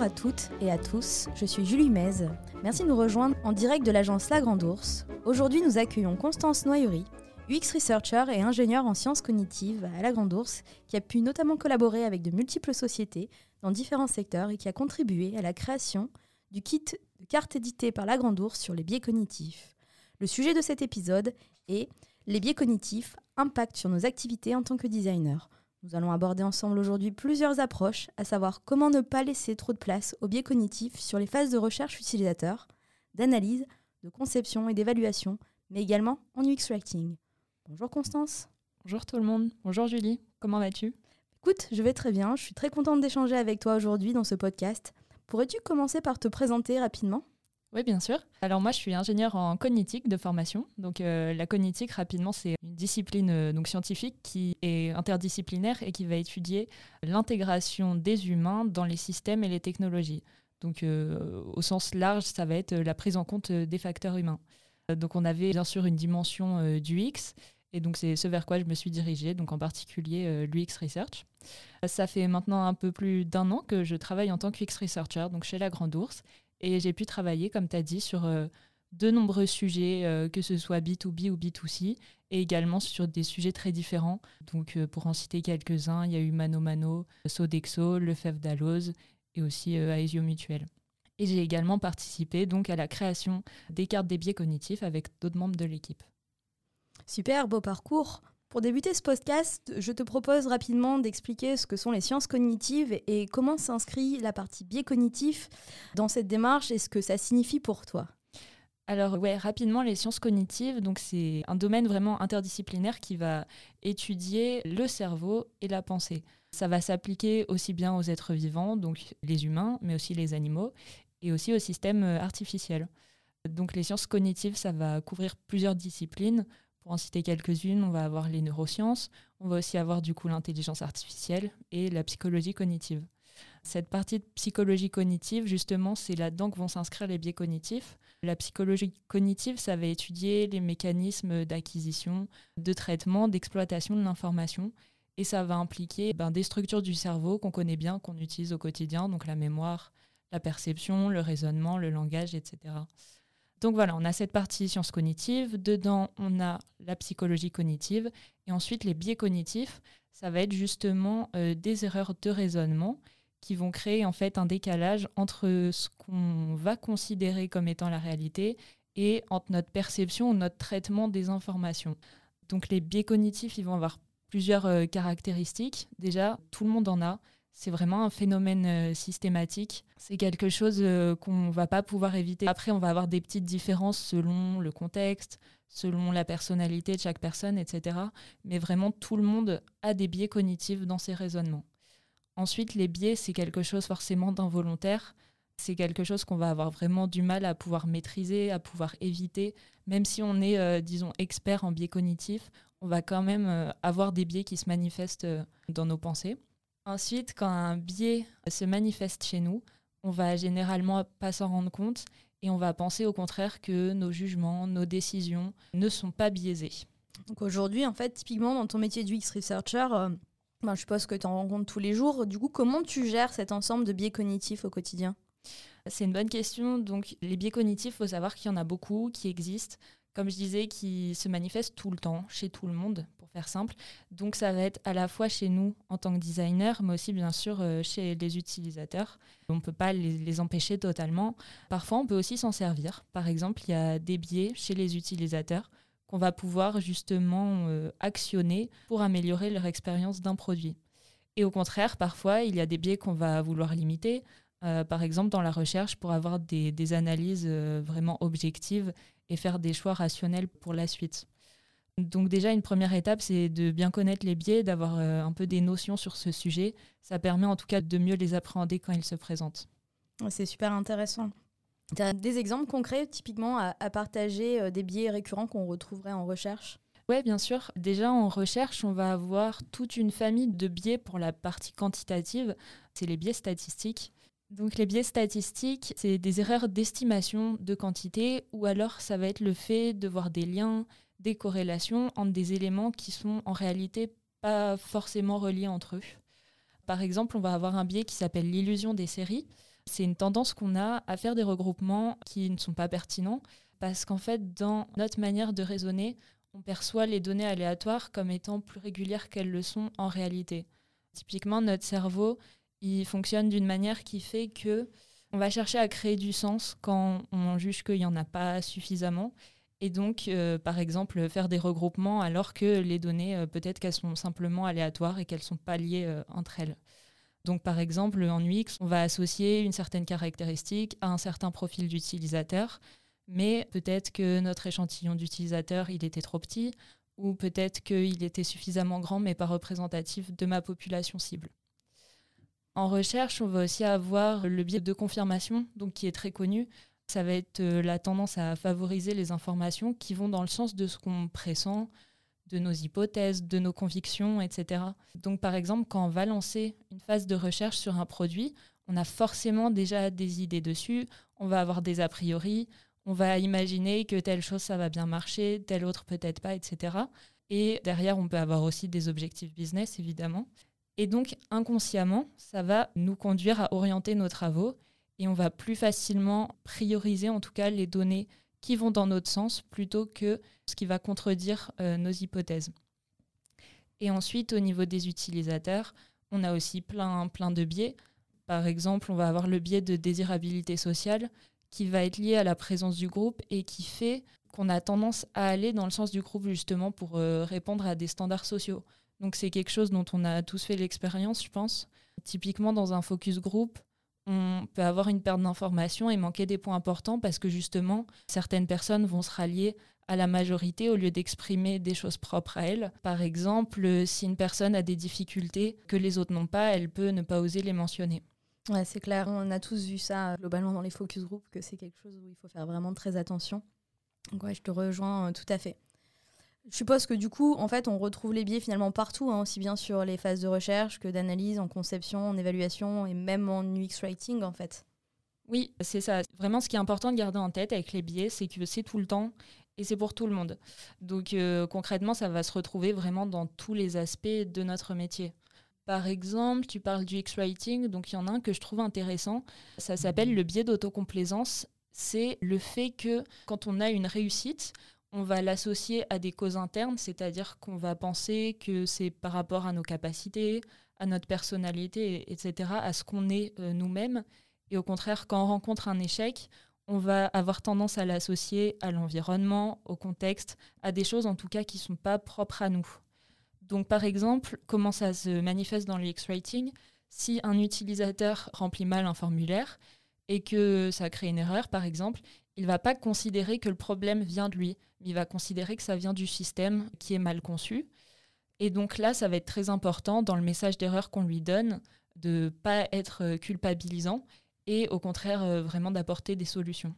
Bonjour à toutes et à tous, je suis Julie Mez. Merci de nous rejoindre en direct de l'agence La Grande Ourse. Aujourd'hui, nous accueillons Constance Noiry, UX Researcher et ingénieure en sciences cognitives à La Grande Ourse, qui a pu notamment collaborer avec de multiples sociétés dans différents secteurs et qui a contribué à la création du kit de cartes édité par La Grande Ourse sur les biais cognitifs. Le sujet de cet épisode est « Les biais cognitifs, impact sur nos activités en tant que designer ». Nous allons aborder ensemble aujourd'hui plusieurs approches, à savoir comment ne pas laisser trop de place aux biais cognitifs sur les phases de recherche utilisateur, d'analyse, de conception et d'évaluation, mais également en UX writing. Bonjour Constance. Bonjour tout le monde. Bonjour Julie. Comment vas-tu ? Écoute, je vais très bien. Je suis très contente d'échanger avec toi aujourd'hui dans ce podcast. Pourrais-tu commencer par te présenter rapidement ? Oui, bien sûr. Alors moi, je suis ingénieure en cognitique de formation. Donc la cognitique, rapidement, c'est une discipline scientifique qui est interdisciplinaire et qui va étudier l'intégration des humains dans les systèmes et les technologies. Donc au sens large, ça va être la prise en compte des facteurs humains. Donc on avait bien sûr une dimension du UX. Et donc c'est ce vers quoi je me suis dirigée, donc en particulier l'UX Research. Ça fait maintenant un peu plus d'un an que je travaille en tant qu'UX Researcher, donc chez La Grande Ourse. Et j'ai pu travailler, comme tu as dit, sur de nombreux sujets, que ce soit B2B ou B2C, et également sur des sujets très différents. Donc, pour en citer quelques-uns, il y a eu Mano-Mano, Sodexo, Lefebvre Dalloz et aussi Aesio Mutuel. Et j'ai également participé donc, à la création des cartes des biais cognitifs avec d'autres membres de l'équipe. Super, beau parcours. Pour débuter ce podcast, je te propose rapidement d'expliquer ce que sont les sciences cognitives et comment s'inscrit la partie biais cognitif dans cette démarche et ce que ça signifie pour toi. Alors ouais, rapidement, les sciences cognitives, donc c'est un domaine vraiment interdisciplinaire qui va étudier le cerveau et la pensée. Ça va s'appliquer aussi bien aux êtres vivants, donc les humains, mais aussi les animaux, et aussi au système artificiel. Donc les sciences cognitives, ça va couvrir plusieurs disciplines. Pour en citer quelques-unes, on va avoir les neurosciences, on va aussi avoir du coup l'intelligence artificielle et la psychologie cognitive. Cette partie de psychologie cognitive, justement, c'est là-dedans que vont s'inscrire les biais cognitifs. La psychologie cognitive, ça va étudier les mécanismes d'acquisition, de traitement, d'exploitation de l'information. Et ça va impliquer des structures du cerveau qu'on connaît bien, qu'on utilise au quotidien, donc la mémoire, la perception, le raisonnement, le langage, etc. Donc voilà, on a cette partie sciences cognitives, dedans on a la psychologie cognitive, et ensuite les biais cognitifs, ça va être justement des erreurs de raisonnement qui vont créer en fait un décalage entre ce qu'on va considérer comme étant la réalité et entre notre perception ou notre traitement des informations. Donc les biais cognitifs, ils vont avoir plusieurs caractéristiques. Déjà, tout le monde en a. C'est vraiment un phénomène systématique. C'est quelque chose qu'on ne va pas pouvoir éviter. Après, on va avoir des petites différences selon le contexte, selon la personnalité de chaque personne, etc. Mais vraiment, tout le monde a des biais cognitifs dans ses raisonnements. Ensuite, les biais, c'est quelque chose forcément d'involontaire. C'est quelque chose qu'on va avoir vraiment du mal à pouvoir maîtriser, à pouvoir éviter. Même si on est, expert en biais cognitifs, on va quand même avoir des biais qui se manifestent dans nos pensées. Ensuite, quand un biais se manifeste chez nous, on va généralement pas s'en rendre compte et on va penser au contraire que nos jugements, nos décisions ne sont pas biaisés. Donc aujourd'hui, en fait, typiquement dans ton métier d'UX Researcher, je suppose que tu en rencontres tous les jours. Du coup, comment tu gères cet ensemble de biais cognitifs au quotidien ? C'est une bonne question. Donc, les biais cognitifs, il faut savoir qu'il y en a beaucoup, qui existent. Comme je disais, qui se manifestent tout le temps, chez tout le monde. Faire simple. Donc ça va être à la fois chez nous en tant que designer, mais aussi bien sûr chez les utilisateurs. On ne peut pas les empêcher totalement. Parfois, on peut aussi s'en servir. Par exemple, il y a des biais chez les utilisateurs qu'on va pouvoir justement actionner pour améliorer leur expérience d'un produit. Et au contraire, parfois, il y a des biais qu'on va vouloir limiter. Par exemple, dans la recherche, pour avoir des analyses vraiment objectives et faire des choix rationnels pour la suite. Donc déjà, une première étape, c'est de bien connaître les biais, d'avoir un peu des notions sur ce sujet. Ça permet en tout cas de mieux les appréhender quand ils se présentent. C'est super intéressant. Tu as des exemples concrets typiquement à partager des biais récurrents qu'on retrouverait en recherche ? Oui, bien sûr. Déjà, en recherche, on va avoir toute une famille de biais pour la partie quantitative. C'est les biais statistiques. Donc les biais statistiques, c'est des erreurs d'estimation de quantité ou alors ça va être le fait de voir des liens, des corrélations entre des éléments qui sont en réalité pas forcément reliés entre eux. Par exemple, on va avoir un biais qui s'appelle l'illusion des séries. c'est une tendance qu'on a à faire des regroupements qui ne sont pas pertinents parce qu'en fait, dans notre manière de raisonner, on perçoit les données aléatoires comme étant plus régulières qu'elles le sont en réalité. Typiquement, notre cerveau, il fonctionne d'une manière qui fait que on va chercher à créer du sens quand on juge qu'il n'y en a pas suffisamment. Et donc, par exemple, faire des regroupements alors que les données, peut-être qu'elles sont simplement aléatoires et qu'elles ne sont pas liées entre elles. Donc, par exemple, en UX, on va associer une certaine caractéristique à un certain profil d'utilisateur, mais peut-être que notre échantillon d'utilisateur, il était trop petit, ou peut-être qu'il était suffisamment grand, mais pas représentatif de ma population cible. En recherche, on va aussi avoir le biais de confirmation, donc qui est très connu. Ça va être la tendance à favoriser les informations qui vont dans le sens de ce qu'on pressent, de nos hypothèses, de nos convictions, etc. Donc par exemple, quand on va lancer une phase de recherche sur un produit, on a forcément déjà des idées dessus, on va avoir des a priori, on va imaginer que telle chose, ça va bien marcher, telle autre peut-être pas, etc. Et derrière, on peut avoir aussi des objectifs business, évidemment. Et donc, inconsciemment, ça va nous conduire à orienter nos travaux et on va plus facilement prioriser, en tout cas, les données qui vont dans notre sens plutôt que ce qui va contredire nos hypothèses. Et ensuite, au niveau des utilisateurs, on a aussi plein de biais. Par exemple, on va avoir le biais de désirabilité sociale qui va être lié à la présence du groupe et qui fait qu'on a tendance à aller dans le sens du groupe justement pour répondre à des standards sociaux. Donc c'est quelque chose dont on a tous fait l'expérience, je pense. Typiquement, dans un focus group, on peut avoir une perte d'information et manquer des points importants parce que justement, certaines personnes vont se rallier à la majorité au lieu d'exprimer des choses propres à elles. Par exemple, si une personne a des difficultés que les autres n'ont pas, elle peut ne pas oser les mentionner. Ouais, c'est clair, on a tous vu ça globalement dans les focus group, que c'est quelque chose où il faut faire vraiment très attention. Donc ouais, je te rejoins tout à fait. Je suppose que du coup, en fait, on retrouve les biais finalement partout, hein, aussi bien sur les phases de recherche que d'analyse, en conception, en évaluation et même en UX writing en fait. Oui, c'est ça. Vraiment, ce qui est important de garder en tête avec les biais, c'est que c'est tout le temps et c'est pour tout le monde. Donc concrètement, ça va se retrouver vraiment dans tous les aspects de notre métier. Par exemple, tu parles du UX writing, donc il y en a un que je trouve intéressant. Ça s'appelle le biais d'autocomplaisance. C'est le fait que quand on a une réussite, on va l'associer à des causes internes, c'est-à-dire qu'on va penser que c'est par rapport à nos capacités, à notre personnalité, etc., à ce qu'on est nous-mêmes. Et au contraire, quand on rencontre un échec, on va avoir tendance à l'associer à l'environnement, au contexte, à des choses en tout cas qui ne sont pas propres à nous. Donc par exemple, comment ça se manifeste dans l'UX Writing? Si un utilisateur remplit mal un formulaire et que ça crée une erreur, par exemple, il ne va pas considérer que le problème vient de lui, mais il va considérer que ça vient du système qui est mal conçu. Et donc là, ça va être très important dans le message d'erreur qu'on lui donne de ne pas être culpabilisant et au contraire vraiment d'apporter des solutions.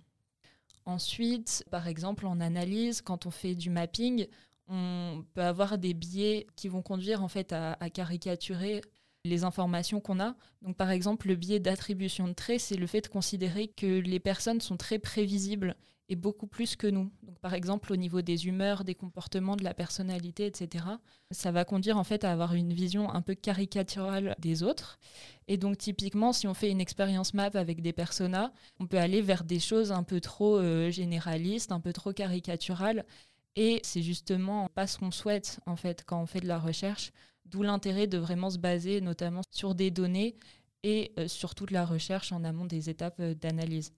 Ensuite, par exemple, en analyse, quand on fait du mapping, on peut avoir des biais qui vont conduire en fait à caricaturer les informations qu'on a. Donc, par exemple, le biais d'attribution de traits, c'est le fait de considérer que les personnes sont très prévisibles et beaucoup plus que nous. Donc, par exemple, au niveau des humeurs, des comportements, de la personnalité, etc., ça va conduire en fait à avoir une vision un peu caricaturale des autres. Et donc, typiquement, si on fait une expérience map avec des personas, on peut aller vers des choses un peu trop généralistes, un peu trop caricaturales. Et c'est justement pas ce qu'on souhaite en fait quand on fait de la recherche, d'où l'intérêt de vraiment se baser notamment sur des données et sur toute la recherche en amont des étapes d'analyse.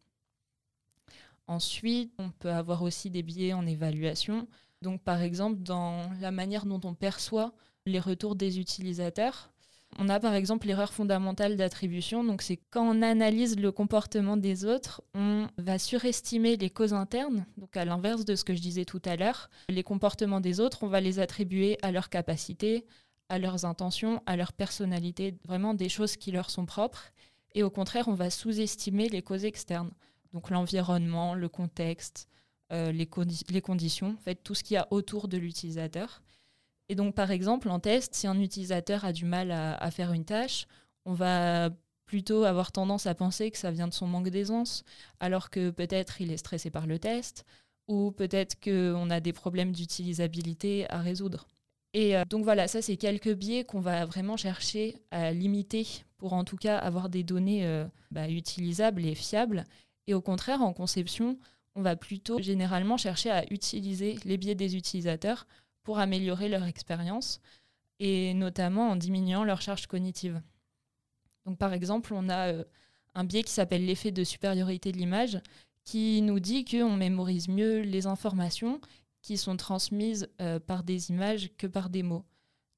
Ensuite, on peut avoir aussi des biais en évaluation. Donc par exemple, dans la manière dont on perçoit les retours des utilisateurs, on a par exemple l'erreur fondamentale d'attribution. Donc c'est quand on analyse le comportement des autres, on va surestimer les causes internes. Donc à l'inverse de ce que je disais tout à l'heure, les comportements des autres, on va les attribuer à leurs capacités, à leurs intentions, à leur personnalité, vraiment des choses qui leur sont propres. Et au contraire, on va sous-estimer les causes externes. Donc l'environnement, le contexte, les conditions, en fait tout ce qu'il y a autour de l'utilisateur. Et donc, par exemple, en test, si un utilisateur a du mal à faire une tâche, on va plutôt avoir tendance à penser que ça vient de son manque d'aisance, alors que peut-être il est stressé par le test, ou peut-être qu'on a des problèmes d'utilisabilité à résoudre. Et donc voilà, ça c'est quelques biais qu'on va vraiment chercher à limiter pour en tout cas avoir des données utilisables et fiables. Et au contraire, en conception, on va plutôt généralement chercher à utiliser les biais des utilisateurs pour améliorer leur expérience et notamment en diminuant leur charge cognitive. Donc par exemple, on a un biais qui s'appelle l'effet de supériorité de l'image qui nous dit qu'on mémorise mieux les informations qui sont transmises par des images que par des mots.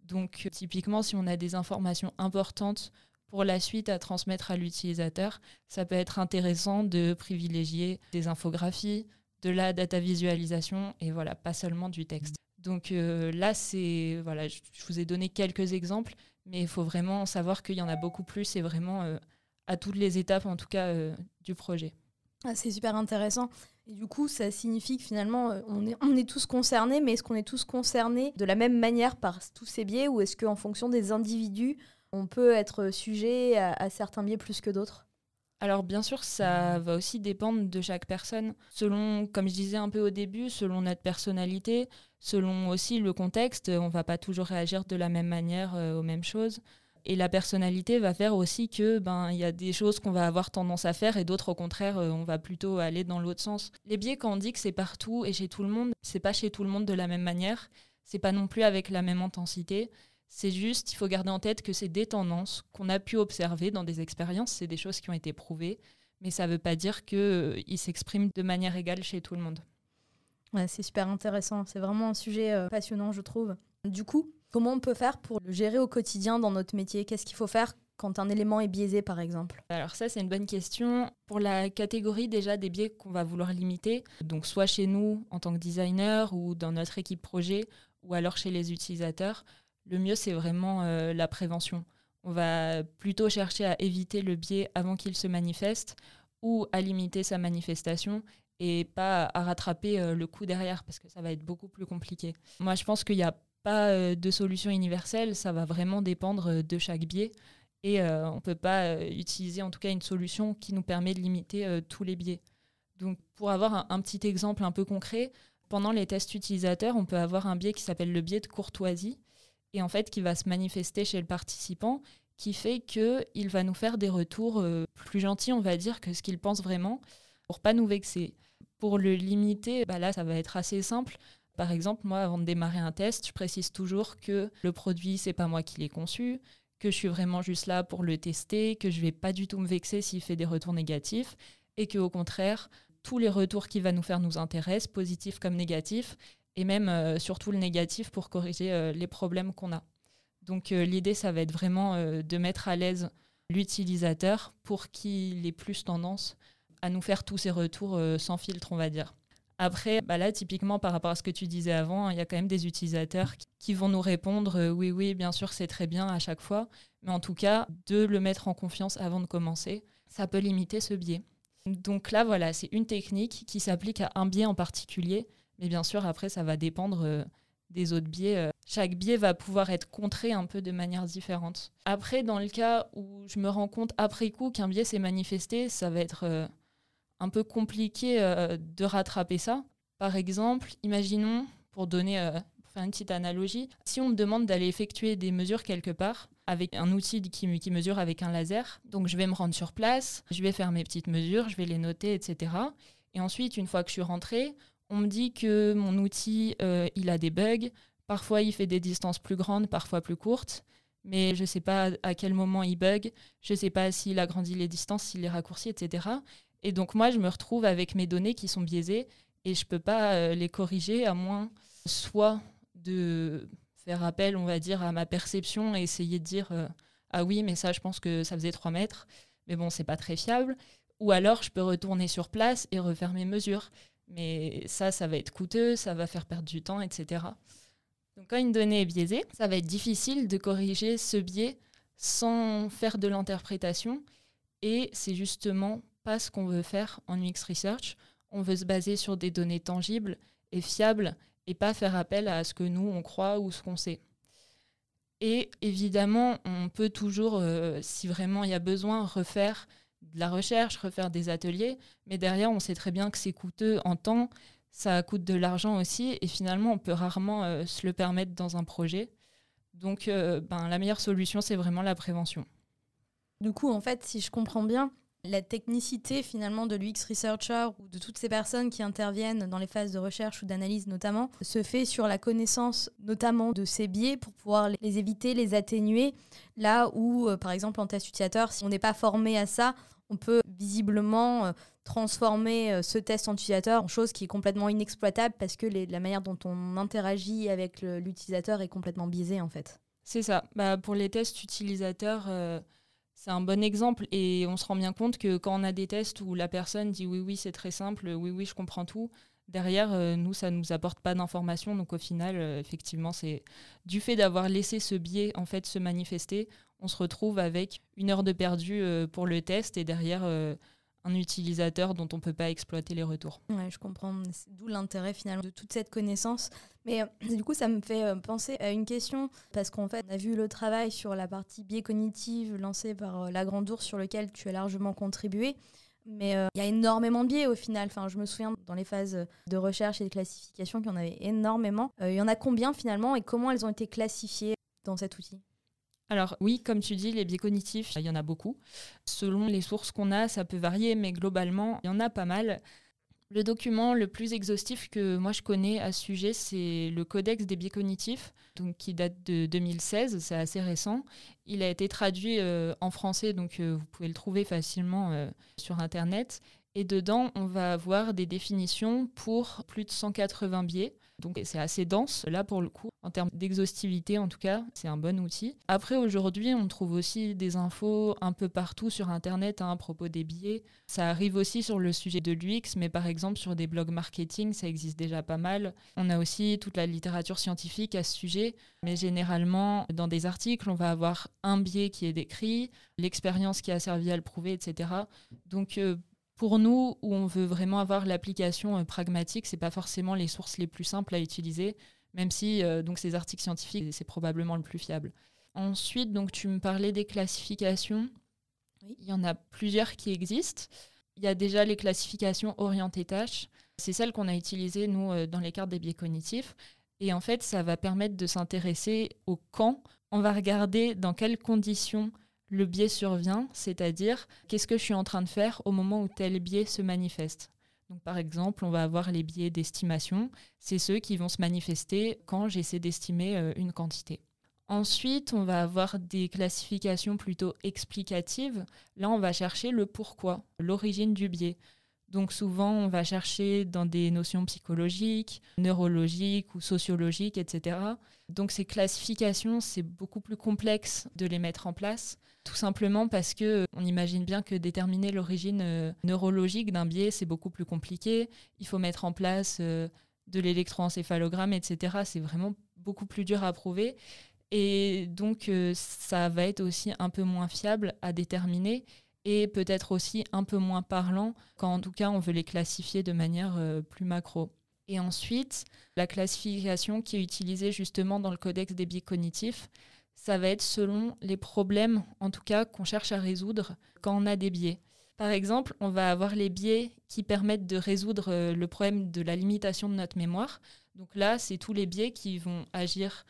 Donc typiquement, si on a des informations importantes pour la suite à transmettre à l'utilisateur, ça peut être intéressant de privilégier des infographies, de la data visualisation et voilà, pas seulement du texte. Donc là, c'est voilà, je vous ai donné quelques exemples, mais il faut vraiment savoir qu'il y en a beaucoup plus et vraiment à toutes les étapes, en tout cas, du projet. Ah, c'est super intéressant. Et du coup, ça signifie que finalement, on est tous concernés, mais est-ce qu'on est tous concernés de la même manière par tous ces biais ou est-ce qu'en fonction des individus, on peut être sujet à certains biais plus que d'autres ? Alors bien sûr, ça va aussi dépendre de chaque personne. Selon, comme je disais un peu au début, selon notre personnalité, selon aussi le contexte, on ne va pas toujours réagir de la même manière aux mêmes choses. Et la personnalité va faire aussi que y a des choses qu'on va avoir tendance à faire et d'autres, au contraire, on va plutôt aller dans l'autre sens. Les biais, quand on dit que c'est partout et chez tout le monde, c'est pas chez tout le monde de la même manière, c'est pas non plus avec la même intensité. C'est juste, il faut garder en tête que c'est des tendances qu'on a pu observer dans des expériences, c'est des choses qui ont été prouvées, mais ça ne veut pas dire qu'ils s'expriment de manière égale chez tout le monde. Ouais, c'est super intéressant, c'est vraiment un sujet passionnant, je trouve. Du coup, comment on peut faire pour le gérer au quotidien dans notre métier ? Qu'est-ce qu'il faut faire quand un élément est biaisé, par exemple ? Alors ça, c'est une bonne question. Pour la catégorie déjà des biais qu'on va vouloir limiter, donc soit chez nous en tant que designer ou dans notre équipe projet ou alors chez les utilisateurs, le mieux, c'est vraiment la prévention. On va plutôt chercher à éviter le biais avant qu'il se manifeste ou à limiter sa manifestation et pas à rattraper le coup derrière parce que ça va être beaucoup plus compliqué. Moi, je pense qu'il y a pas de solution universelle, ça va vraiment dépendre de chaque biais et on ne peut pas utiliser en tout cas une solution qui nous permet de limiter tous les biais. Donc pour avoir un petit exemple un peu concret, pendant les tests utilisateurs, on peut avoir un biais qui s'appelle le biais de courtoisie et en fait qui va se manifester chez le participant qui fait qu'il va nous faire des retours plus gentils, on va dire, que ce qu'il pense vraiment pour ne pas nous vexer. Pour le limiter, là ça va être assez simple. Par exemple, moi, avant de démarrer un test, je précise toujours que le produit, c'est pas moi qui l'ai conçu, que je suis vraiment juste là pour le tester, que je vais pas du tout me vexer s'il fait des retours négatifs et qu'au contraire, tous les retours qu'il va nous faire nous intéressent, positifs comme négatifs, et même surtout le négatif pour corriger les problèmes qu'on a. Donc l'idée, ça va être vraiment de mettre à l'aise l'utilisateur pour qu'il ait plus tendance à nous faire tous ces retours sans filtre, on va dire. Après, là, typiquement, par rapport à ce que tu disais avant, il y a quand même des utilisateurs qui vont nous répondre « oui, bien sûr, c'est très bien » à chaque fois. Mais en tout cas, de le mettre en confiance avant de commencer, ça peut limiter ce biais. Donc là, voilà, c'est une technique qui s'applique à un biais en particulier. Mais bien sûr, après, ça va dépendre des autres biais. Chaque biais va pouvoir être contré un peu de manière différente. Après, dans le cas où je me rends compte après coup qu'un biais s'est manifesté, ça va être un peu compliqué de rattraper ça. Par exemple, imaginons, pour faire une petite analogie, si on me demande d'aller effectuer des mesures quelque part avec un outil qui mesure avec un laser, donc je vais me rendre sur place, je vais faire mes petites mesures, je vais les noter, etc. Et ensuite, une fois que je suis rentrée, on me dit que mon outil, il a des bugs, parfois il fait des distances plus grandes, parfois plus courtes, mais je ne sais pas à quel moment il bug, je ne sais pas s'il agrandit les distances, s'il les raccourcit, etc. Et donc moi, je me retrouve avec mes données qui sont biaisées et je ne peux pas les corriger à moins soit de faire appel, on va dire, à ma perception et essayer de dire « Ah oui, mais ça, je pense que ça faisait 3 mètres, mais bon, c'est pas très fiable. » Ou alors, je peux retourner sur place et refaire mes mesures. Mais ça va être coûteux, ça va faire perdre du temps, etc. Donc quand une donnée est biaisée, ça va être difficile de corriger ce biais sans faire de l'interprétation. Et c'est justement pas ce qu'on veut faire en UX Research. On veut se baser sur des données tangibles et fiables et pas faire appel à ce que nous, on croit ou ce qu'on sait. Et évidemment, on peut toujours, si vraiment il y a besoin, refaire de la recherche, refaire des ateliers, mais derrière, on sait très bien que c'est coûteux en temps, ça coûte de l'argent aussi, et finalement, on peut rarement se le permettre dans un projet. Donc, la meilleure solution, c'est vraiment la prévention. Du coup, en fait, si je comprends bien, la technicité finalement de l'UX Researcher ou de toutes ces personnes qui interviennent dans les phases de recherche ou d'analyse notamment, se fait sur la connaissance notamment de ces biais pour pouvoir les éviter, les atténuer. Là où, par exemple, en test utilisateur, si on n'est pas formé à ça, on peut visiblement transformer ce test utilisateur en chose qui est complètement inexploitable parce que la manière dont on interagit avec l'utilisateur est complètement biaisée en fait. C'est ça. Pour les tests utilisateurs... C'est un bon exemple et on se rend bien compte que quand on a des tests où la personne dit « oui, c'est très simple, oui, je comprends tout », derrière, nous, ça ne nous apporte pas d'informations. Donc au final, effectivement, c'est du fait d'avoir laissé ce biais en fait, se manifester, on se retrouve avec une heure de perdu pour le test et derrière un utilisateur dont on ne peut pas exploiter les retours. Ouais, je comprends, d'où l'intérêt finalement de toute cette connaissance. Mais du coup, ça me fait penser à une question, parce qu'en fait, on a vu le travail sur la partie biais cognitifs lancé par La Grande Ourse, sur lequel tu as largement contribué, mais il y a énormément de biais au final. Enfin, je me souviens, dans les phases de recherche et de classification, qu'il y en avait énormément. Il y en a combien finalement, et comment elles ont été classifiées dans cet outil ? Alors oui, comme tu dis, les biais cognitifs, il y en a beaucoup. Selon les sources qu'on a, ça peut varier, mais globalement, il y en a pas mal. Le document le plus exhaustif que moi je connais à ce sujet, c'est le Codex des biais cognitifs, donc qui date de 2016, c'est assez récent. Il a été traduit en français, donc vous pouvez le trouver facilement sur Internet. Et dedans, on va avoir des définitions pour plus de 180 biais. Donc c'est assez dense, là pour le coup, en termes d'exhaustivité en tout cas, c'est un bon outil. Après aujourd'hui, on trouve aussi des infos un peu partout sur Internet à propos des biais. Ça arrive aussi sur le sujet de l'UX, mais par exemple sur des blogs marketing, ça existe déjà pas mal. On a aussi toute la littérature scientifique à ce sujet, mais généralement dans des articles, on va avoir un biais qui est décrit, l'expérience qui a servi à le prouver, etc. Donc pour nous, où on veut vraiment avoir l'application pragmatique, c'est pas forcément les sources les plus simples à utiliser, même si ces articles scientifiques, c'est probablement le plus fiable. Ensuite, donc, tu me parlais des classifications. Oui. Il y en a plusieurs qui existent. Il y a déjà les classifications orientées tâches. C'est celles qu'on a utilisées, nous, dans les cartes des biais cognitifs. Et en fait, ça va permettre de s'intéresser au quand. On va regarder dans quelles conditions le biais survient, c'est-à-dire qu'est-ce que je suis en train de faire au moment où tel biais se manifeste. Donc, par exemple, on va avoir les biais d'estimation, c'est ceux qui vont se manifester quand j'essaie d'estimer une quantité. Ensuite, on va avoir des classifications plutôt explicatives. Là, on va chercher le pourquoi, l'origine du biais. Donc souvent, on va chercher dans des notions psychologiques, neurologiques ou sociologiques, etc. Donc ces classifications, c'est beaucoup plus complexe de les mettre en place, tout simplement parce qu'on imagine bien que déterminer l'origine neurologique d'un biais, c'est beaucoup plus compliqué. Il faut mettre en place de l'électroencéphalogramme, etc. C'est vraiment beaucoup plus dur à prouver. Et donc, ça va être aussi un peu moins fiable à déterminer, et peut-être aussi un peu moins parlant quand en tout cas on veut les classifier de manière plus macro. Et ensuite, la classification qui est utilisée justement dans le Codex des biais cognitifs, ça va être selon les problèmes en tout cas qu'on cherche à résoudre quand on a des biais. Par exemple, on va avoir les biais qui permettent de résoudre le problème de la limitation de notre mémoire. Donc là, c'est tous les biais qui vont agir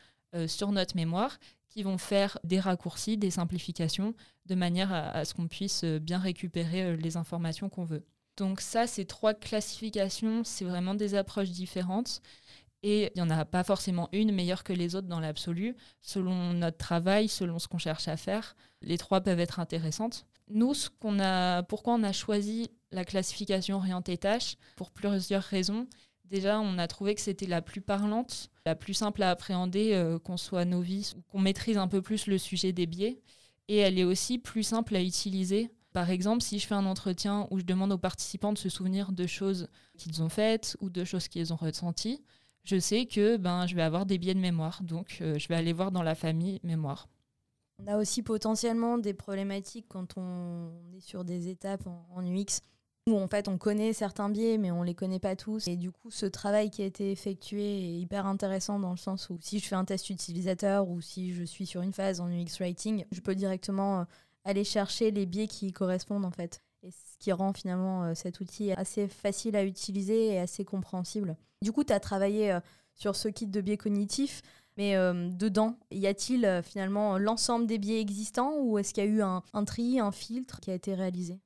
sur notre mémoire, qui vont faire des raccourcis, des simplifications, de manière à ce qu'on puisse bien récupérer les informations qu'on veut. Donc ça, ces trois classifications, c'est vraiment des approches différentes. Et il n'y en a pas forcément une meilleure que les autres dans l'absolu. Selon notre travail, selon ce qu'on cherche à faire, les trois peuvent être intéressantes. Nous, pourquoi on a choisi la classification orientée tâche ? Pour plusieurs raisons. Déjà, on a trouvé que c'était la plus parlante, la plus simple à appréhender, qu'on soit novice ou qu'on maîtrise un peu plus le sujet des biais. Et elle est aussi plus simple à utiliser. Par exemple, si je fais un entretien où je demande aux participants de se souvenir de choses qu'ils ont faites ou de choses qu'ils ont ressenties, je sais que je vais avoir des biais de mémoire. Donc, je vais aller voir dans la famille mémoire. On a aussi potentiellement des problématiques quand on est sur des étapes en UX. Où en fait on connaît certains biais mais on les connaît pas tous, et du coup ce travail qui a été effectué est hyper intéressant dans le sens où si je fais un test utilisateur ou si je suis sur une phase en UX writing, je peux directement aller chercher les biais qui correspondent en fait. Et ce qui rend finalement cet outil assez facile à utiliser et assez compréhensible. Du coup, tu as travaillé sur ce kit de biais cognitifs, mais dedans, y a-t-il finalement l'ensemble des biais existants ou est-ce qu'il y a eu un tri, un filtre qui a été réalisé ?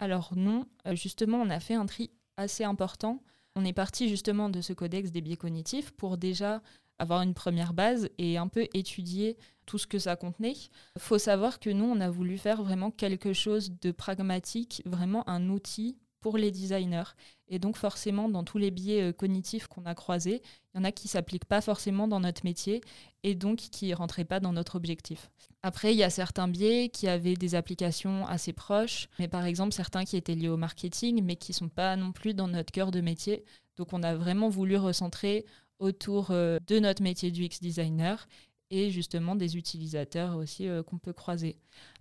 Alors non, justement, on a fait un tri assez important. On est parti justement de ce codex des biais cognitifs pour déjà avoir une première base et un peu étudier tout ce que ça contenait. Il faut savoir que nous, on a voulu faire vraiment quelque chose de pragmatique, vraiment un outil pour les designers. Et donc forcément, dans tous les biais cognitifs qu'on a croisés, il y en a qui ne s'appliquent pas forcément dans notre métier et donc qui ne rentraient pas dans notre objectif. Après, il y a certains biais qui avaient des applications assez proches, mais par exemple certains qui étaient liés au marketing, mais qui ne sont pas non plus dans notre cœur de métier. Donc on a vraiment voulu recentrer autour de notre métier du UX designer et justement des utilisateurs aussi qu'on peut croiser.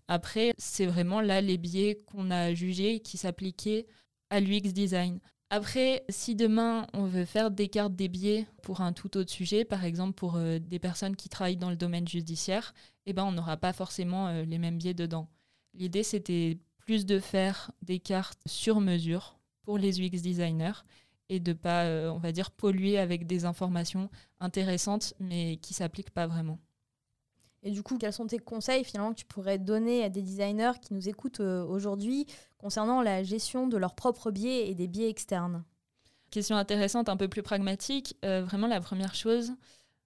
Après, c'est vraiment là les biais qu'on a jugés et qui s'appliquaient à l'UX design. Après, si demain on veut faire des cartes des biais pour un tout autre sujet, par exemple pour des personnes qui travaillent dans le domaine judiciaire, eh ben, on n'aura pas forcément les mêmes biais dedans. L'idée, c'était plus de faire des cartes sur mesure pour les UX designers et de ne pas, on va dire, polluer avec des informations intéressantes, mais qui ne s'appliquent pas vraiment. Et du coup, quels sont tes conseils finalement que tu pourrais donner à des designers qui nous écoutent aujourd'hui concernant la gestion de leurs propres biais et des biais externes ? Question intéressante, un peu plus pragmatique. Vraiment, la première chose,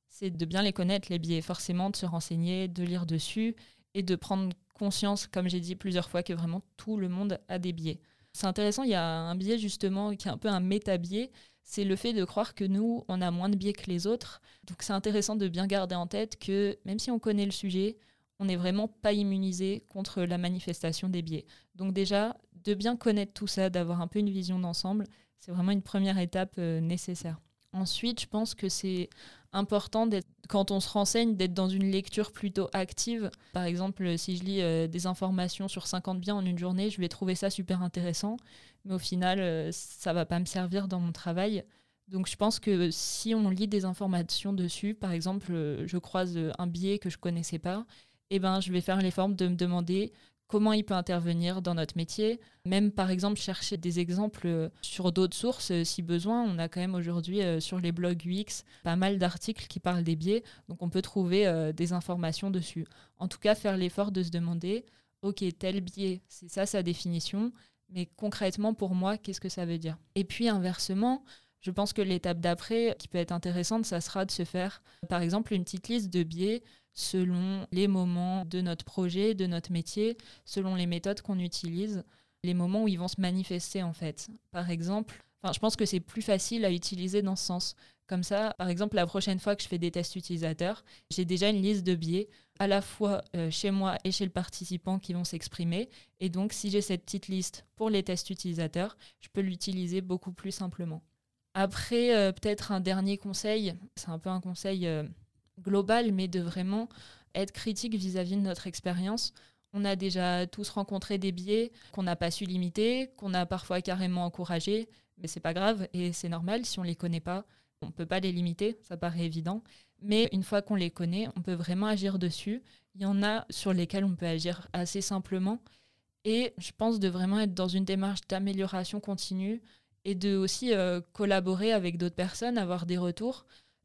c'est de bien les connaître, les biais. Forcément, de se renseigner, de lire dessus et de prendre conscience, comme j'ai dit plusieurs fois, que vraiment tout le monde a des biais. C'est intéressant, il y a un biais justement qui est un peu un méta-biais, c'est le fait de croire que nous, on a moins de biais que les autres. Donc c'est intéressant de bien garder en tête que même si on connaît le sujet, on n'est vraiment pas immunisé contre la manifestation des biais. Donc déjà, de bien connaître tout ça, d'avoir un peu une vision d'ensemble, c'est vraiment une première étape nécessaire. Ensuite, je pense que c'est important, quand on se renseigne, d'être dans une lecture plutôt active. Par exemple, si je lis des informations sur 50 biais en une journée, je vais trouver ça super intéressant, mais au final, ça ne va pas me servir dans mon travail. Donc je pense que si on lit des informations dessus, par exemple, je croise un biais que je ne connaissais pas, eh ben, je vais faire l'effort de me demander comment il peut intervenir dans notre métier. Même, par exemple, chercher des exemples sur d'autres sources, si besoin. On a quand même aujourd'hui, sur les blogs UX, pas mal d'articles qui parlent des biais. Donc, on peut trouver des informations dessus. En tout cas, faire l'effort de se demander, OK, tel biais, c'est ça sa définition. Mais concrètement, pour moi, qu'est-ce que ça veut dire ? Et puis, inversement, je pense que l'étape d'après, qui peut être intéressante, ça sera de se faire, par exemple, une petite liste de biais selon les moments de notre projet, de notre métier, selon les méthodes qu'on utilise, les moments où ils vont se manifester en fait. Par exemple, je pense que c'est plus facile à utiliser dans ce sens. Comme ça, par exemple, la prochaine fois que je fais des tests utilisateurs, j'ai déjà une liste de biais, à la fois chez moi et chez le participant qui vont s'exprimer. Et donc, si j'ai cette petite liste pour les tests utilisateurs, je peux l'utiliser beaucoup plus simplement. Après, peut-être un dernier conseil, c'est un peu un conseil global, mais de vraiment être critique vis-à-vis de notre expérience. On a déjà tous rencontré des biais qu'on n'a pas su limiter, qu'on a parfois carrément encouragés, mais c'est pas grave et c'est normal si on les connaît pas. On peut pas les limiter, ça paraît évident, mais une fois qu'on les connaît, on peut vraiment agir dessus. Il y en a sur lesquels on peut agir assez simplement et je pense de vraiment être dans une démarche d'amélioration continue et de aussi collaborer avec d'autres personnes, avoir des retours.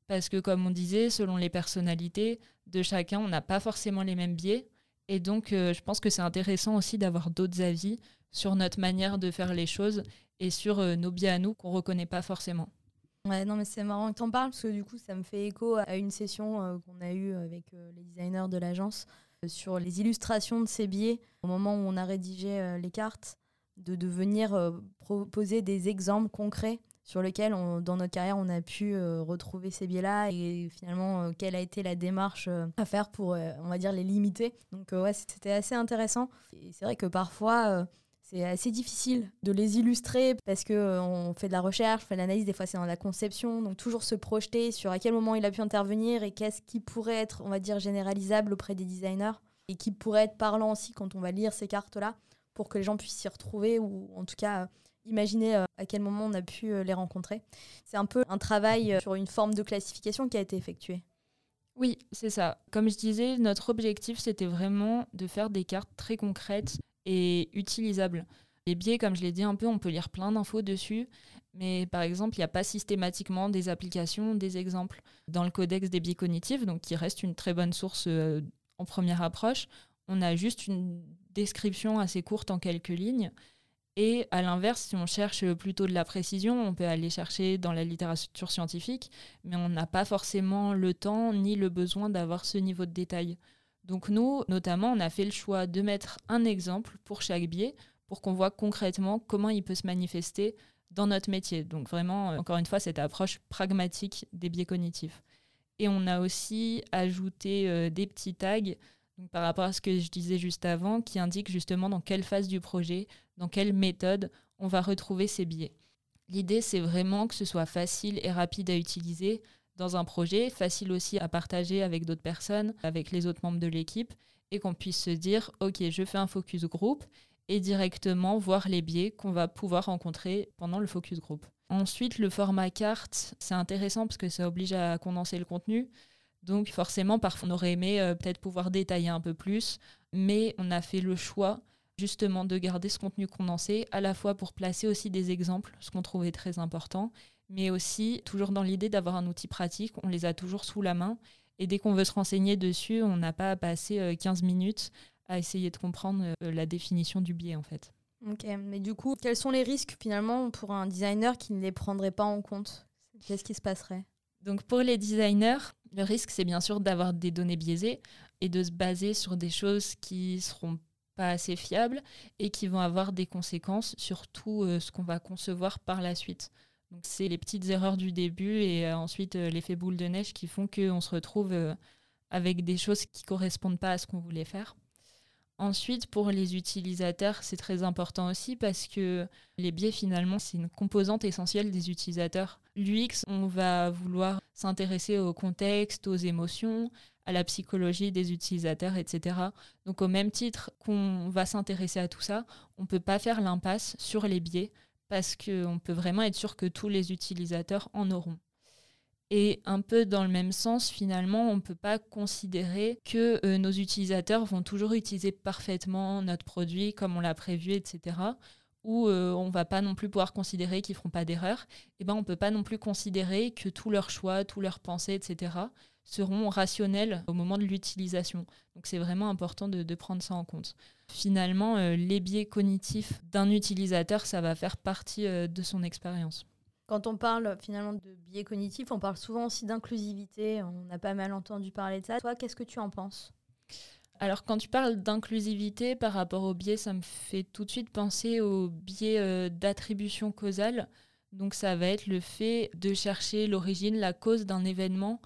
Parce que, comme on disait, selon les personnalités de chacun, on n'a pas forcément les mêmes biais. Et donc, je pense que c'est intéressant aussi d'avoir d'autres avis sur notre manière de faire les choses et sur nos biais à nous qu'on ne reconnaît pas forcément. Ouais, non, mais c'est marrant que tu en parles parce que du coup, ça me fait écho à une session qu'on a eue avec les designers de l'agence sur les illustrations de ces biais au moment où on a rédigé les cartes, de venir proposer des exemples concrets sur lequel, dans notre carrière, on a pu retrouver ces biais-là et finalement, quelle a été la démarche à faire pour, on va dire, les limiter. Donc ouais, c'était assez intéressant. Et c'est vrai que parfois, c'est assez difficile de les illustrer parce qu'on fait de la recherche, on fait de l'analyse, des fois c'est dans la conception. Donc toujours se projeter sur à quel moment il a pu intervenir et qu'est-ce qui pourrait être, on va dire, généralisable auprès des designers et qui pourrait être parlant aussi quand on va lire ces cartes-là pour que les gens puissent s'y retrouver ou en tout cas imaginez à quel moment on a pu les rencontrer. C'est un peu un travail sur une forme de classification qui a été effectuée. Oui, c'est ça. Comme je disais, notre objectif, c'était vraiment de faire des cartes très concrètes et utilisables. Les biais, comme je l'ai dit un peu, on peut lire plein d'infos dessus, mais par exemple, il n'y a pas systématiquement des applications, des exemples. Dans le Codex des biais cognitifs, donc qui reste une très bonne source en première approche, on a juste une description assez courte en quelques lignes. Et à l'inverse, si on cherche plutôt de la précision, on peut aller chercher dans la littérature scientifique, mais on n'a pas forcément le temps ni le besoin d'avoir ce niveau de détail. Donc nous, notamment, on a fait le choix de mettre un exemple pour chaque biais, pour qu'on voit concrètement comment il peut se manifester dans notre métier. Donc vraiment, encore une fois, cette approche pragmatique des biais cognitifs. Et on a aussi ajouté des petits tags, donc par rapport à ce que je disais juste avant, qui indiquent justement dans quelle phase du projet, dans quelle méthode on va retrouver ces biais. L'idée, c'est vraiment que ce soit facile et rapide à utiliser dans un projet, facile aussi à partager avec d'autres personnes, avec les autres membres de l'équipe, et qu'on puisse se dire « Ok, je fais un focus group », et directement voir les biais qu'on va pouvoir rencontrer pendant le focus group. Ensuite, le format carte, c'est intéressant parce que ça oblige à condenser le contenu. Donc forcément, parfois, on aurait aimé peut-être pouvoir détailler un peu plus, mais on a fait le choix justement de garder ce contenu condensé, à la fois pour placer aussi des exemples, ce qu'on trouvait très important, mais aussi, toujours dans l'idée d'avoir un outil pratique, on les a toujours sous la main, et dès qu'on veut se renseigner dessus, on n'a pas à passer 15 minutes à essayer de comprendre la définition du biais en fait. Ok, mais du coup, quels sont les risques finalement pour un designer qui ne les prendrait pas en compte ? Qu'est-ce qui se passerait ? Donc pour les designers, le risque, c'est bien sûr d'avoir des données biaisées et de se baser sur des choses qui ne seront pas assez fiables et qui vont avoir des conséquences sur tout ce qu'on va concevoir par la suite. Donc c'est les petites erreurs du début et ensuite l'effet boule de neige qui font qu'on se retrouve avec des choses qui ne correspondent pas à ce qu'on voulait faire. Ensuite, pour les utilisateurs, c'est très important aussi parce que les biais, finalement, c'est une composante essentielle des utilisateurs. L'UX, on va vouloir s'intéresser au contexte, aux émotions, à la psychologie des utilisateurs, etc. Donc au même titre qu'on va s'intéresser à tout ça, on ne peut pas faire l'impasse sur les biais parce qu'on peut vraiment être sûr que tous les utilisateurs en auront. Et un peu dans le même sens, finalement, on ne peut pas considérer que nos utilisateurs vont toujours utiliser parfaitement notre produit comme on l'a prévu, etc. Ou on ne va pas non plus pouvoir considérer qu'ils ne feront pas d'erreur. Et ben, on ne peut pas non plus considérer que tous leurs choix, tous leurs pensées, etc. seront rationnels au moment de l'utilisation. Donc c'est vraiment important de prendre ça en compte. Finalement, les biais cognitifs d'un utilisateur, ça va faire partie de son expérience. Quand on parle finalement de biais cognitifs, on parle souvent aussi d'inclusivité. On a pas mal entendu parler de ça. Toi, qu'est-ce que tu en penses ? Alors, quand tu parles d'inclusivité par rapport aux biais, ça me fait tout de suite penser aux biais d'attribution causale. Donc, ça va être le fait de chercher l'origine, la cause d'un événement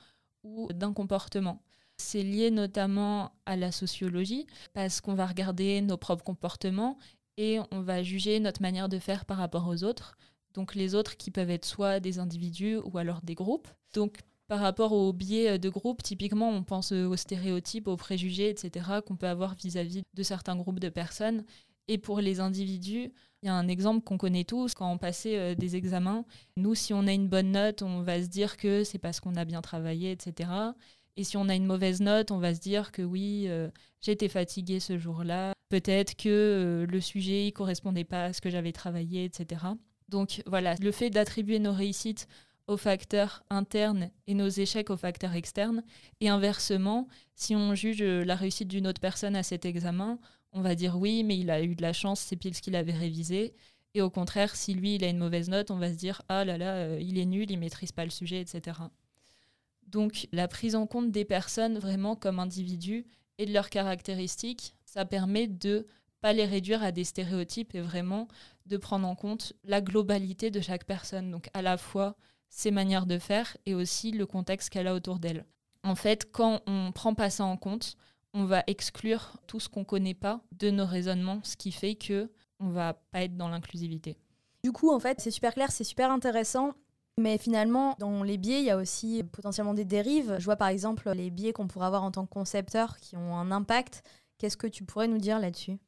ou d'un comportement. C'est lié notamment à la sociologie parce qu'on va regarder nos propres comportements et on va juger notre manière de faire par rapport aux autres. Donc les autres qui peuvent être soit des individus ou alors des groupes. Donc par rapport aux biais de groupe, typiquement on pense aux stéréotypes, aux préjugés, etc. qu'on peut avoir vis-à-vis de certains groupes de personnes. Et pour les individus, il y a un exemple qu'on connaît tous. Quand on passait des examens, nous si on a une bonne note, on va se dire que c'est parce qu'on a bien travaillé, etc. Et si on a une mauvaise note, on va se dire que oui, j'étais fatiguée ce jour-là. Peut-être que le sujet ne correspondait pas à ce que j'avais travaillé, etc. Donc voilà, le fait d'attribuer nos réussites aux facteurs internes et nos échecs aux facteurs externes. Et inversement, si on juge la réussite d'une autre personne à cet examen, on va dire oui, mais il a eu de la chance, c'est pile ce qu'il avait révisé. Et au contraire, si lui, il a une mauvaise note, on va se dire ah là là, il est nul, il maîtrise pas le sujet, etc. Donc la prise en compte des personnes vraiment comme individus et de leurs caractéristiques, ça permet de pas les réduire à des stéréotypes et vraiment de prendre en compte la globalité de chaque personne, donc à la fois ses manières de faire et aussi le contexte qu'elle a autour d'elle. En fait, quand on ne prend pas ça en compte, on va exclure tout ce qu'on ne connaît pas de nos raisonnements, ce qui fait qu'on ne va pas être dans l'inclusivité. Du coup, en fait, c'est super clair, c'est super intéressant. Mais finalement, dans les biais, il y a aussi potentiellement des dérives. Je vois par exemple les biais qu'on pourrait avoir en tant que concepteur qui ont un impact. Qu'est-ce que tu pourrais nous dire là-dessus ?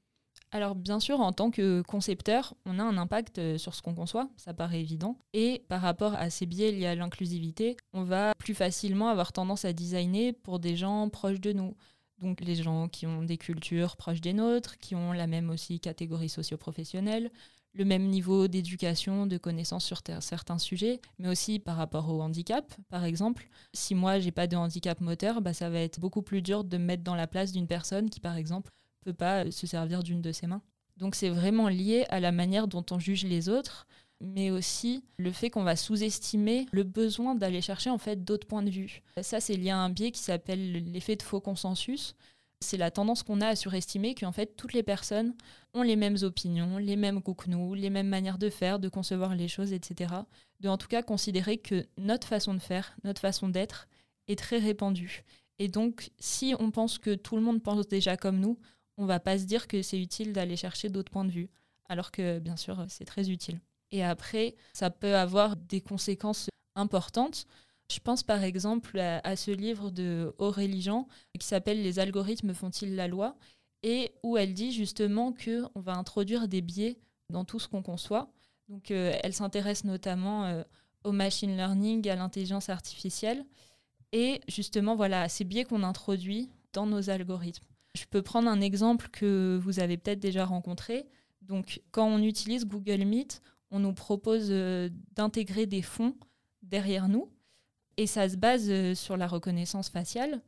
Alors bien sûr, en tant que concepteur, on a un impact sur ce qu'on conçoit, ça paraît évident. Et par rapport à ces biais liés à l'inclusivité, on va plus facilement avoir tendance à designer pour des gens proches de nous. Donc les gens qui ont des cultures proches des nôtres, qui ont la même aussi catégorie socio-professionnelle, le même niveau d'éducation, de connaissances sur certains sujets, mais aussi par rapport au handicap, par exemple. Si moi, j'ai pas de handicap moteur, bah, ça va être beaucoup plus dur de me mettre dans la place d'une personne qui, par exemple, peut pas se servir d'une de ses mains. Donc c'est vraiment lié à la manière dont on juge les autres, mais aussi le fait qu'on va sous-estimer le besoin d'aller chercher en fait d'autres points de vue. Ça, c'est lié à un biais qui s'appelle l'effet de faux consensus. C'est la tendance qu'on a à surestimer qu'en fait toutes les personnes ont les mêmes opinions, les mêmes goûts que nous, les mêmes manières de faire, de concevoir les choses, etc. De en tout cas considérer que notre façon de faire, notre façon d'être est très répandue. Et donc, si on pense que tout le monde pense déjà comme nous, on ne va pas se dire que c'est utile d'aller chercher d'autres points de vue, alors que bien sûr, c'est très utile. Et après, ça peut avoir des conséquences importantes. Je pense par exemple à ce livre de Aurélie Jean qui s'appelle « Les algorithmes font-ils la loi ?» et où elle dit justement qu'on va introduire des biais dans tout ce qu'on conçoit. Donc, elle s'intéresse notamment au machine learning, à l'intelligence artificielle et justement voilà, à ces biais qu'on introduit dans nos algorithmes. Je peux prendre un exemple que vous avez peut-être déjà rencontré. Donc, quand on utilise Google Meet, on nous propose d'intégrer des fonds derrière nous et ça se base sur la reconnaissance faciale.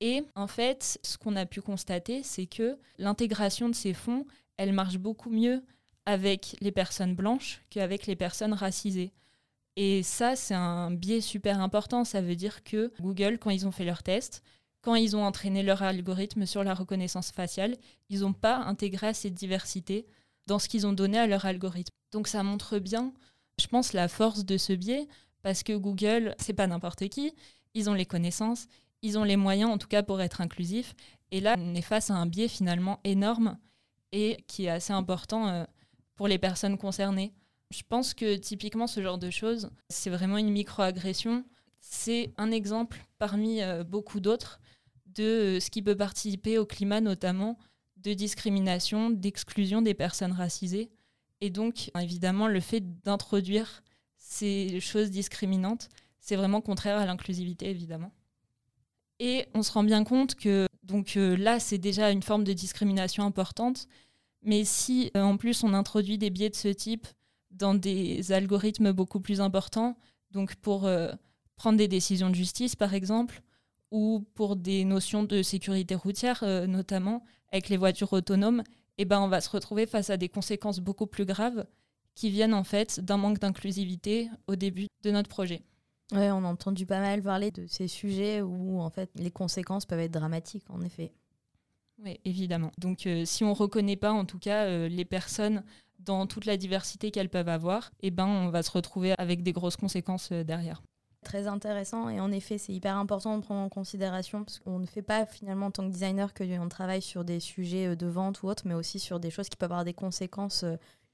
Et en fait, ce qu'on a pu constater, c'est que l'intégration de ces fonds, elle marche beaucoup mieux avec les personnes blanches qu'avec les personnes racisées. Et ça, c'est un biais super important. Ça veut dire que Google, quand ils ont fait leurs tests, quand ils ont entraîné leur algorithme sur la reconnaissance faciale, ils n'ont pas intégré cette diversité dans ce qu'ils ont donné à leur algorithme. Donc ça montre bien, je pense, la force de ce biais, parce que Google, c'est pas n'importe qui, ils ont les connaissances, ils ont les moyens en tout cas pour être inclusifs, et là on est face à un biais finalement énorme et qui est assez important pour les personnes concernées. Je pense que typiquement ce genre de choses, c'est vraiment une micro-agression, c'est un exemple parmi beaucoup d'autres de ce qui peut participer au climat notamment de discrimination, d'exclusion des personnes racisées. Et donc, évidemment, le fait d'introduire ces choses discriminantes, c'est vraiment contraire à l'inclusivité, évidemment. Et on se rend bien compte que donc, là, c'est déjà une forme de discrimination importante. Mais si, en plus, on introduit des biais de ce type dans des algorithmes beaucoup plus importants, donc pour prendre des décisions de justice, par exemple, ou pour des notions de sécurité routière, notamment avec les voitures autonomes, eh ben, on va se retrouver face à des conséquences beaucoup plus graves qui viennent en fait d'un manque d'inclusivité au début de notre projet. Ouais, on a entendu pas mal parler de ces sujets où en fait les conséquences peuvent être dramatiques en effet. Oui, évidemment. Donc si on ne reconnaît pas en tout cas les personnes dans toute la diversité qu'elles peuvent avoir, eh ben, on va se retrouver avec des grosses conséquences derrière. Très intéressant et en effet c'est hyper important de prendre en considération parce qu'on ne fait pas finalement en tant que designer qu'on travaille sur des sujets de vente ou autre mais aussi sur des choses qui peuvent avoir des conséquences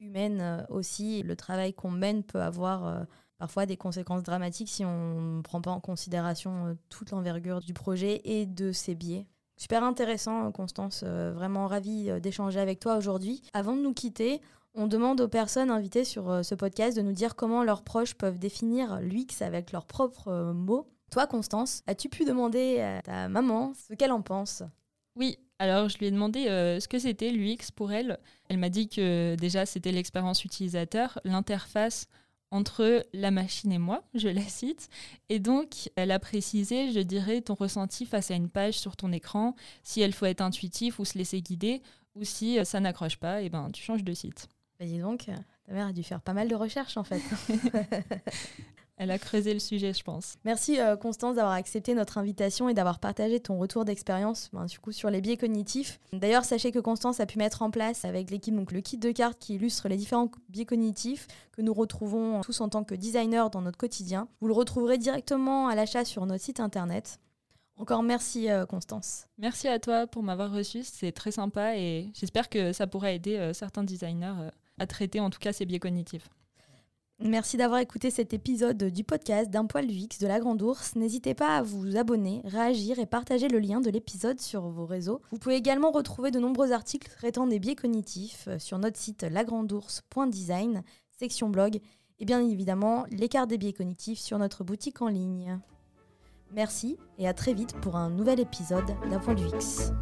humaines aussi. Le travail qu'on mène peut avoir parfois des conséquences dramatiques si on ne prend pas en considération toute l'envergure du projet et de ses biais. Super intéressant Constance, vraiment ravie d'échanger avec toi aujourd'hui. Avant de nous quitter, on demande aux personnes invitées sur ce podcast de nous dire comment leurs proches peuvent définir l'UX avec leurs propres mots. Toi, Constance, as-tu pu demander à ta maman ce qu'elle en pense ? Oui, alors je lui ai demandé ce que c'était l'UX pour elle. Elle m'a dit que déjà c'était l'expérience utilisateur, l'interface entre la machine et moi, je la cite. Et donc, elle a précisé, je dirais, ton ressenti face à une page sur ton écran, si elle faut être intuitif ou se laisser guider, ou si ça n'accroche pas, et ben, tu changes de site. Bah dis donc, ta mère a dû faire pas mal de recherches en fait. Elle a creusé le sujet, je pense. Merci Constance d'avoir accepté notre invitation et d'avoir partagé ton retour d'expérience du coup, sur les biais cognitifs. D'ailleurs, sachez que Constance a pu mettre en place avec l'équipe donc, le kit de cartes qui illustre les différents biais cognitifs que nous retrouvons tous en tant que designers dans notre quotidien. Vous le retrouverez directement à l'achat sur notre site internet. Encore merci Constance. Merci à toi pour m'avoir reçu, c'est très sympa et j'espère que ça pourra aider certains designers à traiter en tout cas ces biais cognitifs. Merci d'avoir écouté cet épisode du podcast D'un poil UX de La Grande Ourse. N'hésitez pas à vous abonner, réagir et partager le lien de l'épisode sur vos réseaux. Vous pouvez également retrouver de nombreux articles traitant des biais cognitifs sur notre site lagrandeourse.design, section blog et bien évidemment l'écart des biais cognitifs sur notre boutique en ligne. Merci et à très vite pour un nouvel épisode d'Un Point d'UX.